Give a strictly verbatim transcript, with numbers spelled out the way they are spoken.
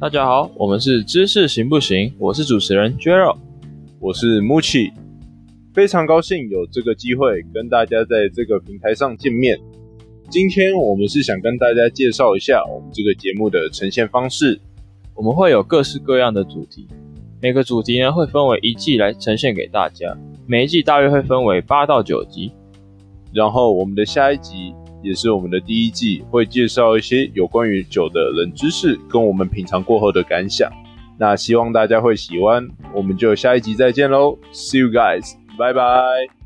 大家好，我们是知识行不行？我是主持人 Jero， 我是 Muji， 非常高兴有这个机会跟大家在这个平台上见面。今天我们是想跟大家介绍一下我们这个节目的呈现方式。我们会有各式各样的主题，每个主题呢会分为一季来呈现给大家，每一季大约会分为八到九集。然后我们的下一集也是我们的第一季，会介绍一些有关于酒的冷知识跟我们品尝过后的感想，那希望大家会喜欢，我们就下一集再见咯。 See you guys， 拜拜。